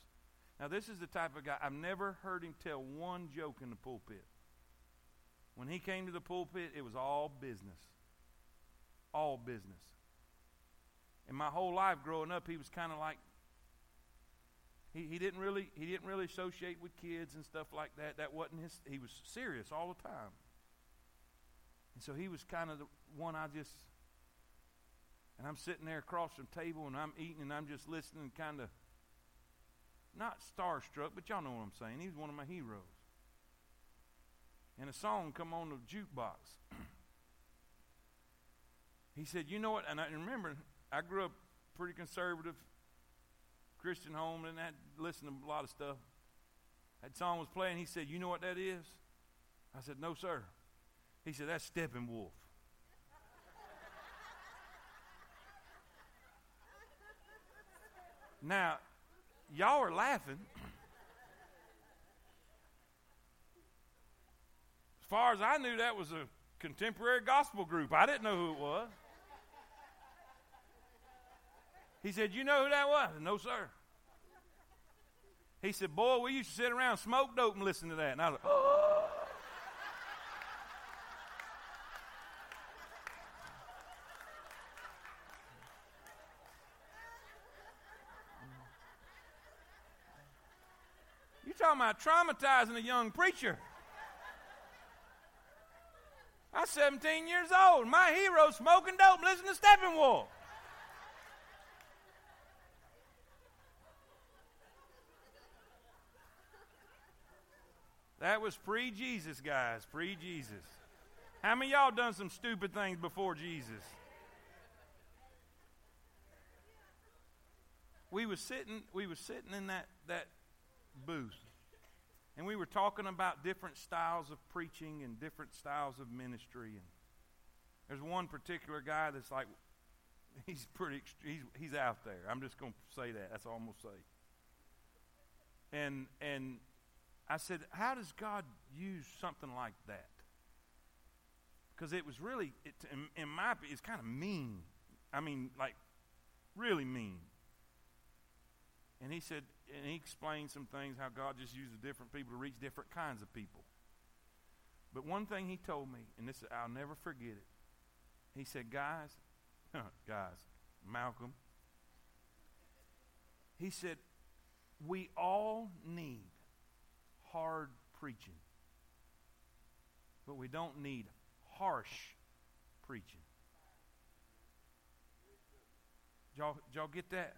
Now, this is the type of guy, I've never heard him tell one joke in the pulpit. When he came to the pulpit, it was all business. All business. And my whole life growing up, he was kind of like, he didn't really associate with kids and stuff like that. That wasn't his, he was serious all the time. And so he was kind of the one and I'm sitting there across from the table, and I'm eating, and I'm just listening, kind of not starstruck, but y'all know what I'm saying. He was one of my heroes. And a song come on the jukebox. He said, "You know what?" And I remember, I grew up pretty conservative, Christian home, and I listened to a lot of stuff. That song was playing. He said, "You know what that is?" I said, "No, sir." He said, "That's Steppenwolf." Now, y'all are laughing. As far as I knew, that was a contemporary gospel group. I didn't know who it was. He said, "You know who that was?" "No, sir." He said, "Boy, we used to sit around, smoke dope, and listen to that." And I was like, "Oh." Talking about traumatizing a young preacher. I'm 17 years old. My hero smoking dope, listening to Steppenwolf. That was pre-Jesus, guys. Pre-Jesus. How many of y'all done some stupid things before Jesus? We was sitting in that booth. And we were talking about different styles of preaching and different styles of ministry. And there's one particular guy that's like, he's out there. I'm just going to say that. That's all I'm going to say. And I said, how does God use something like that? Because it was really, in my opinion, it's kind of mean. I mean, like, really mean. And he said, and he explained some things, how God just uses different people to reach different kinds of people. But one thing he told me, and this, I'll never forget it. He said, guys, Malcolm, he said, we all need hard preaching, but we don't need harsh preaching. Did y'all get that?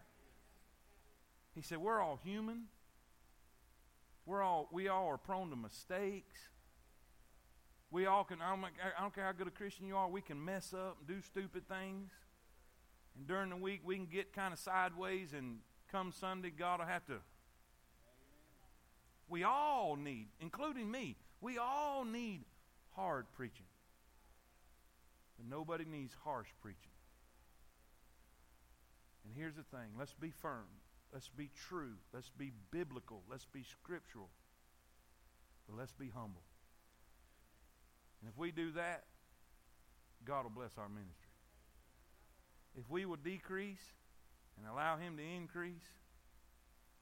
He said, we're all human. We all are prone to mistakes. We all can, I don't care how good a Christian you are, we can mess up and do stupid things. And during the week, we can get kind of sideways, and come Sunday, God will have to. We all need, including me, we all need hard preaching. But nobody needs harsh preaching. And here's the thing, let's be firm. Let's be true. Let's be biblical. Let's be scriptural. But let's be humble. And if we do that, God will bless our ministry. If we will decrease and allow Him to increase,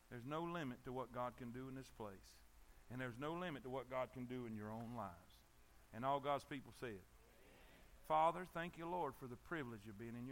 there's no limit to what God can do in this place. And there's no limit to what God can do in your own lives. And all God's people said, Father, thank you, Lord, for the privilege of being in your